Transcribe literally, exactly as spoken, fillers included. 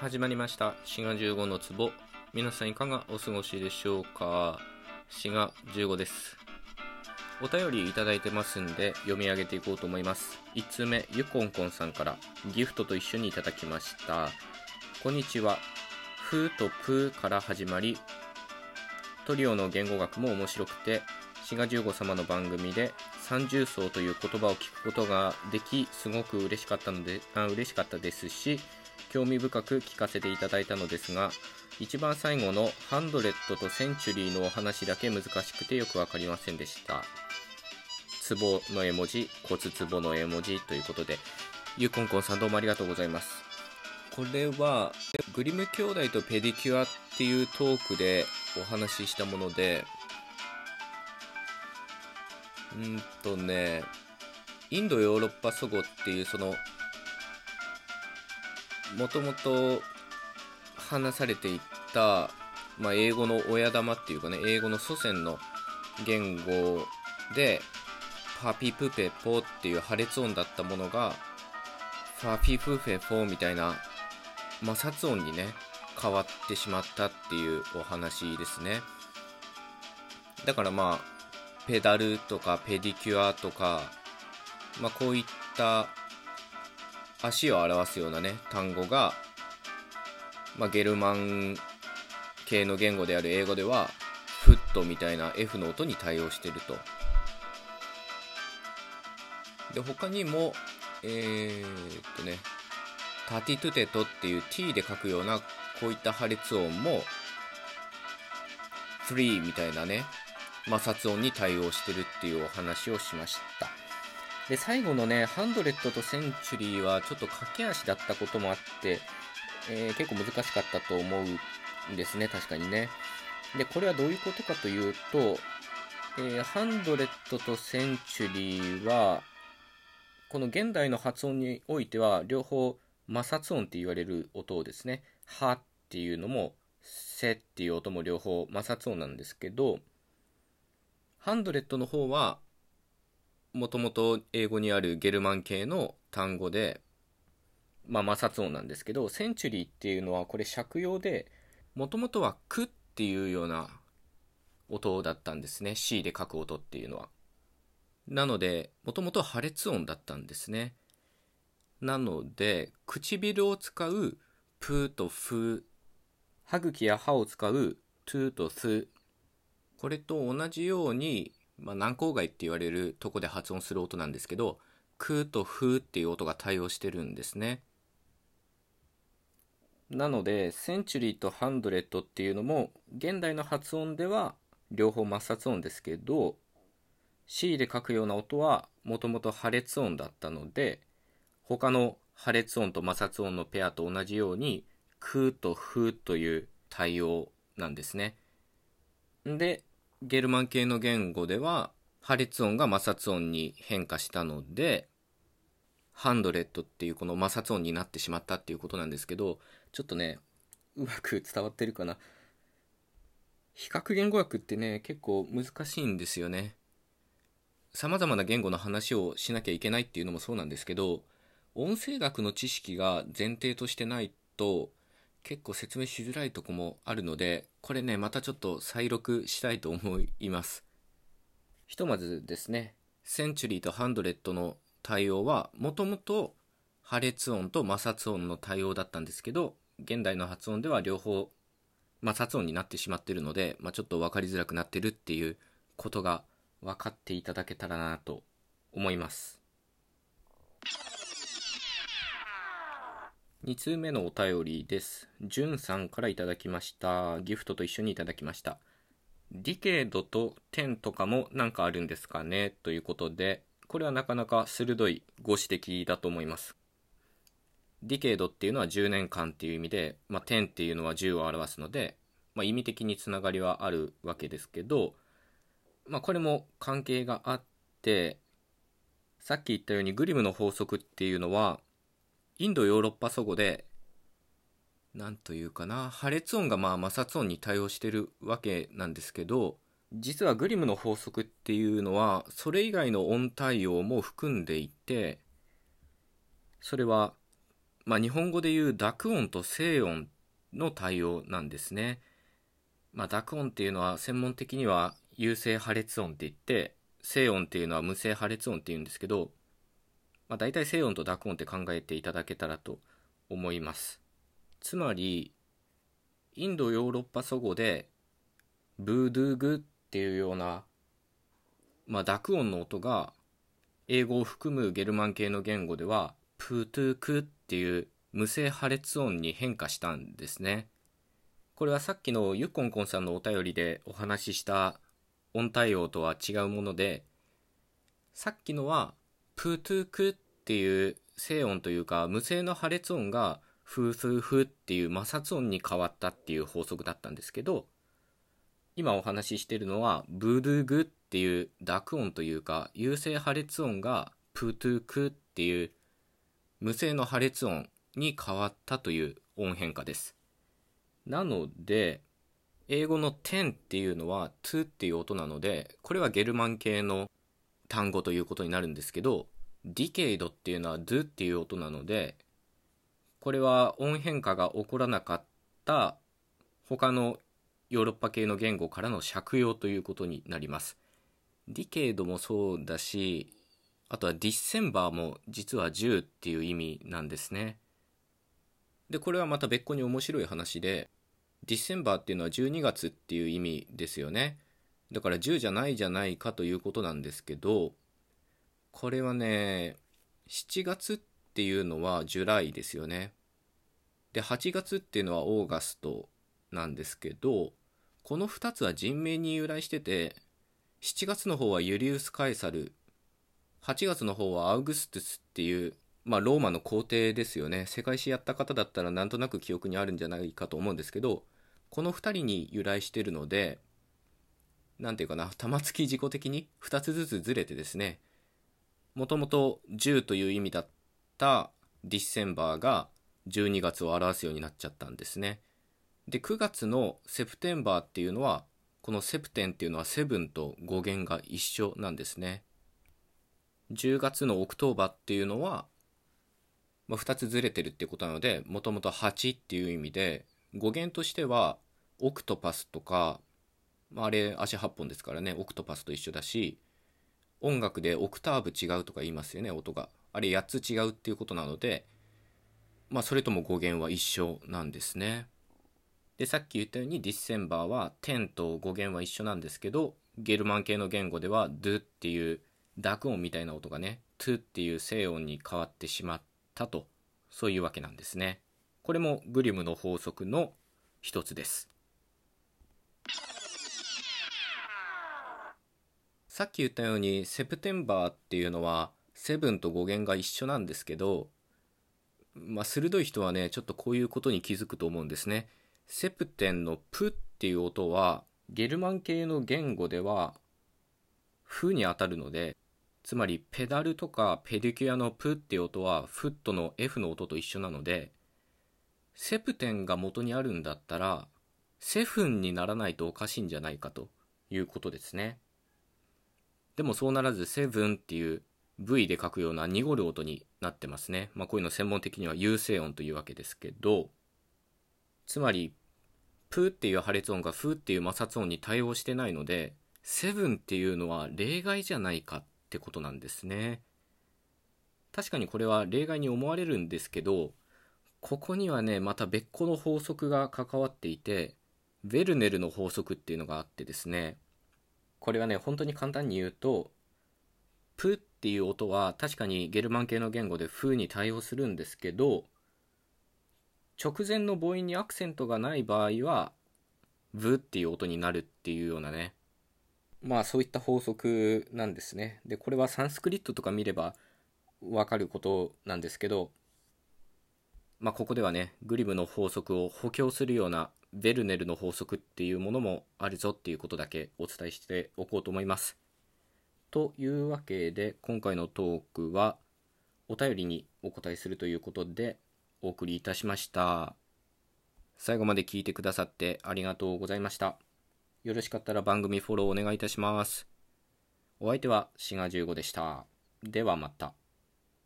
始まりました滋賀じゅうごの壺。皆さんいかがお過ごしでしょうか。滋賀じゅうごです。お便りいただいてますんで読み上げていこうと思います。いち通目、ゆこんこんさんからギフトと一緒にいただきました。こんにちは。ふーとぷーから始まり、トリオの言語学も面白くて、滋賀じゅうご様の番組で三重奏という言葉を聞くことができ、すごく嬉しかったのであ嬉しかったですし、興味深く聞かせていただいたのですが、一番最後のハンドレッドとセンチュリーのお話だけ難しくてよくわかりませんでした。ツボの絵文字、骨ツボの絵文字ということで、ゆこんこんさんどうもありがとうございます。これはグリム兄弟とペディキュアっていうトークでお話ししたもので、うんとねインドヨーロッパ祖語っていう、そのもともと話されていた、まあ、英語の親玉っていうかね、英語の祖先の言語でパピプペポっていう破裂音だったものがファピプペポみたいな摩擦音にね変わってしまったっていうお話ですね。だからまあペダルとかペディキュアとか、まあ、こういった足を表すようなね単語が、まあ、ゲルマン系の言語である英語ではフットみたいな F の音に対応していると。で他にもえー、っとねタティトゥテトっていう T で書くようなこういった破裂音もスリーみたいなね摩擦音に対応してるっていうお話をしました。で最後のねハンドレッドとセンチュリーはちょっと駆け足だったこともあって、えー、結構難しかったと思うんですね。確かにね。でこれはどういうことかというと、えー、ハンドレッドとセンチュリーはこの現代の発音においては両方摩擦音って言われる音をですね、はっていうのもせっていう音も両方摩擦音なんですけど、ハンドレッドの方はもともと英語にあるゲルマン系の単語で、まあ、摩擦音なんですけど、センチュリーっていうのはこれ借用で、もともとはクっていうような音だったんですね。 C で書く音っていうのは。なのでもともと破裂音だったんですね。なので唇を使うプーとフー、歯茎や歯を使うトゥーとス、これと同じようにまあ、軟口蓋って言われるとこで発音する音なんですけど、クーとフーっていう音が対応してるんですね。なのでセンチュリーとハンドレッドっていうのも現代の発音では両方摩擦音ですけど、 C で書くような音はもともと破裂音だったので、他の破裂音と摩擦音のペアと同じようにクーとフーという対応なんですね。でゲルマン系の言語では破裂音が摩擦音に変化したのでハンドレッドっていうこの摩擦音になってしまったっていうことなんですけど、ちょっとねうまく伝わってるかな。比較言語学ってね結構難しいんですよね。様々な言語の話をしなきゃいけないっていうのもそうなんですけど、音声学の知識が前提としてないと結構説明しづらいとこもあるので、これねまたちょっと再録したいと思います。ひとまずですね、センチュリーとハンドレッドの対応はもともと破裂音と摩擦音の対応だったんですけど、現代の発音では両方摩擦音になってしまっているので、まあ、ちょっと分かりづらくなってるっていうことが分かっていただけたらなと思います。に通目のお便りです。じゅんさんからいただきました。ギフトと一緒にいただきました。ディケードとテンとかもなんかあるんですかねということで、これはなかなか鋭いご指摘だと思います。ディケードっていうのはじゅうねんかんっていう意味で、まあ、テンっていうのはじゅうを表すので、まあ、意味的につながりはあるわけですけど、まあ、これも関係があって、さっき言ったようにグリムの法則っていうのはインドヨーロッパ祖語で、なんというかな、破裂音がまあ摩擦音に対応してるわけなんですけど、実はグリムの法則っていうのはそれ以外の音対応も含んでいて、それはまあ、日本語でいう濁音と静音の対応なんですね。まあ、濁音っていうのは専門的には有声破裂音って言って、静音っていうのは無声破裂音って言うんですけど、まあ、大体静音と濁音って考えていただけたらと思います。つまり、インドヨーロッパ祖語でブードゥーグっていうような、まあ、濁音の音が英語を含むゲルマン系の言語ではプートゥークっていう無声破裂音に変化したんですね。これはさっきのユッコンコンさんのお便りでお話しした音対応とは違うもので、さっきのはプートゥークっていう静音というか無声の破裂音がフースーフっていう摩擦音に変わったっていう法則だったんですけど、今お話ししてるのはブードゥーグっていう濁音というか有声破裂音がプートゥークっていう無声の破裂音に変わったという音変化です。なので英語のtenっていうのはtwoっていう音なので、これはゲルマン系の単語ということになるんですけど、decadeっていうのはdoっていう音なので、これは音変化が起こらなかった他のヨーロッパ系の言語からの借用ということになります。decadeもそうだし、あとはDecemberも実はじゅうっていう意味なんですね。で、これはまた別個に面白い話で、Decemberっていうのはじゅうにがつっていう意味ですよね。だからじゅうじゃないじゃないかということなんですけど、これはね、しちがつっていうのはジュライですよね。で、はちがつっていうのはオーガストなんですけど、このふたつは人名に由来してて、しちがつの方はユリウス・カエサル、はちがつの方はアウグストゥスっていう、まあ、ローマの皇帝ですよね。世界史やった方だったらなんとなく記憶にあるんじゃないかと思うんですけど、このふたりに由来してるので、なんていうかな、玉突き事故的にふたつずつずれてですね、もともとじゅうという意味だったディセンバーがじゅうにがつを表すようになっちゃったんですね。で、くがつのセプテンバーっていうのは、このセプテンっていうのはセブンと語源が一緒なんですね。じゅうがつのオクトーバーっていうのは、まあ、ふたつずれてるってことなので、もともとはちっていう意味で、語源としてはオクトパスとか、まあ、あれ足はっぽんですからね、オクトパスと一緒だし、音楽でオクターブ違うとか言いますよね、音が。あれやっつ違うっていうことなので、まあ、それとも語源は一緒なんですね。で、さっき言ったようにディセンバーはtenと語源は一緒なんですけど、ゲルマン系の言語では do っていう濁音みたいな音がね、to っていう静音に変わってしまったと、そういうわけなんですね。これもグリムの法則の一つです。さっき言ったようにセプテンバーっていうのはセブンと語源が一緒なんですけど、まあ、鋭い人はね、ちょっとこういうことに気づくと思うんですね。セプテンのプっていう音はゲルマン系の言語ではフに当たるので、つまりペダルとかペディキュアのプっていう音はフットの エフ の音と一緒なので、セプテンが元にあるんだったらセフンにならないとおかしいんじゃないかということですね。でもそうならずセブンっていう ブイ で書くような濁る音になってますね。まあ、こういうの専門的には有声音というわけですけど、つまりプーっていう破裂音がフーっていう摩擦音に対応してないので、セブンっていうのは例外じゃないかってことなんですね。確かにこれは例外に思われるんですけど、ここにはね、また別個の法則が関わっていて、ヴェルネルの法則っていうのがあってですね、これはね、本当に簡単に言うと、プーっていう音は確かにゲルマン系の言語でフーに対応するんですけど、直前の母音にアクセントがない場合はブっていう音になるっていうようなね、まあそういった法則なんですね。で、これはサンスクリットとか見ればわかることなんですけど、まあここではね、グリムの法則を補強するようなヴェルネルの法則っていうものもあるぞっていうことだけお伝えしておこうと思います。というわけで、今回のトークはお便りにお答えするということでお送りいたしました。最後まで聞いてくださってありがとうございました。よろしかったら番組フォローお願いいたします。お相手はシガじゅうごでした。ではまた。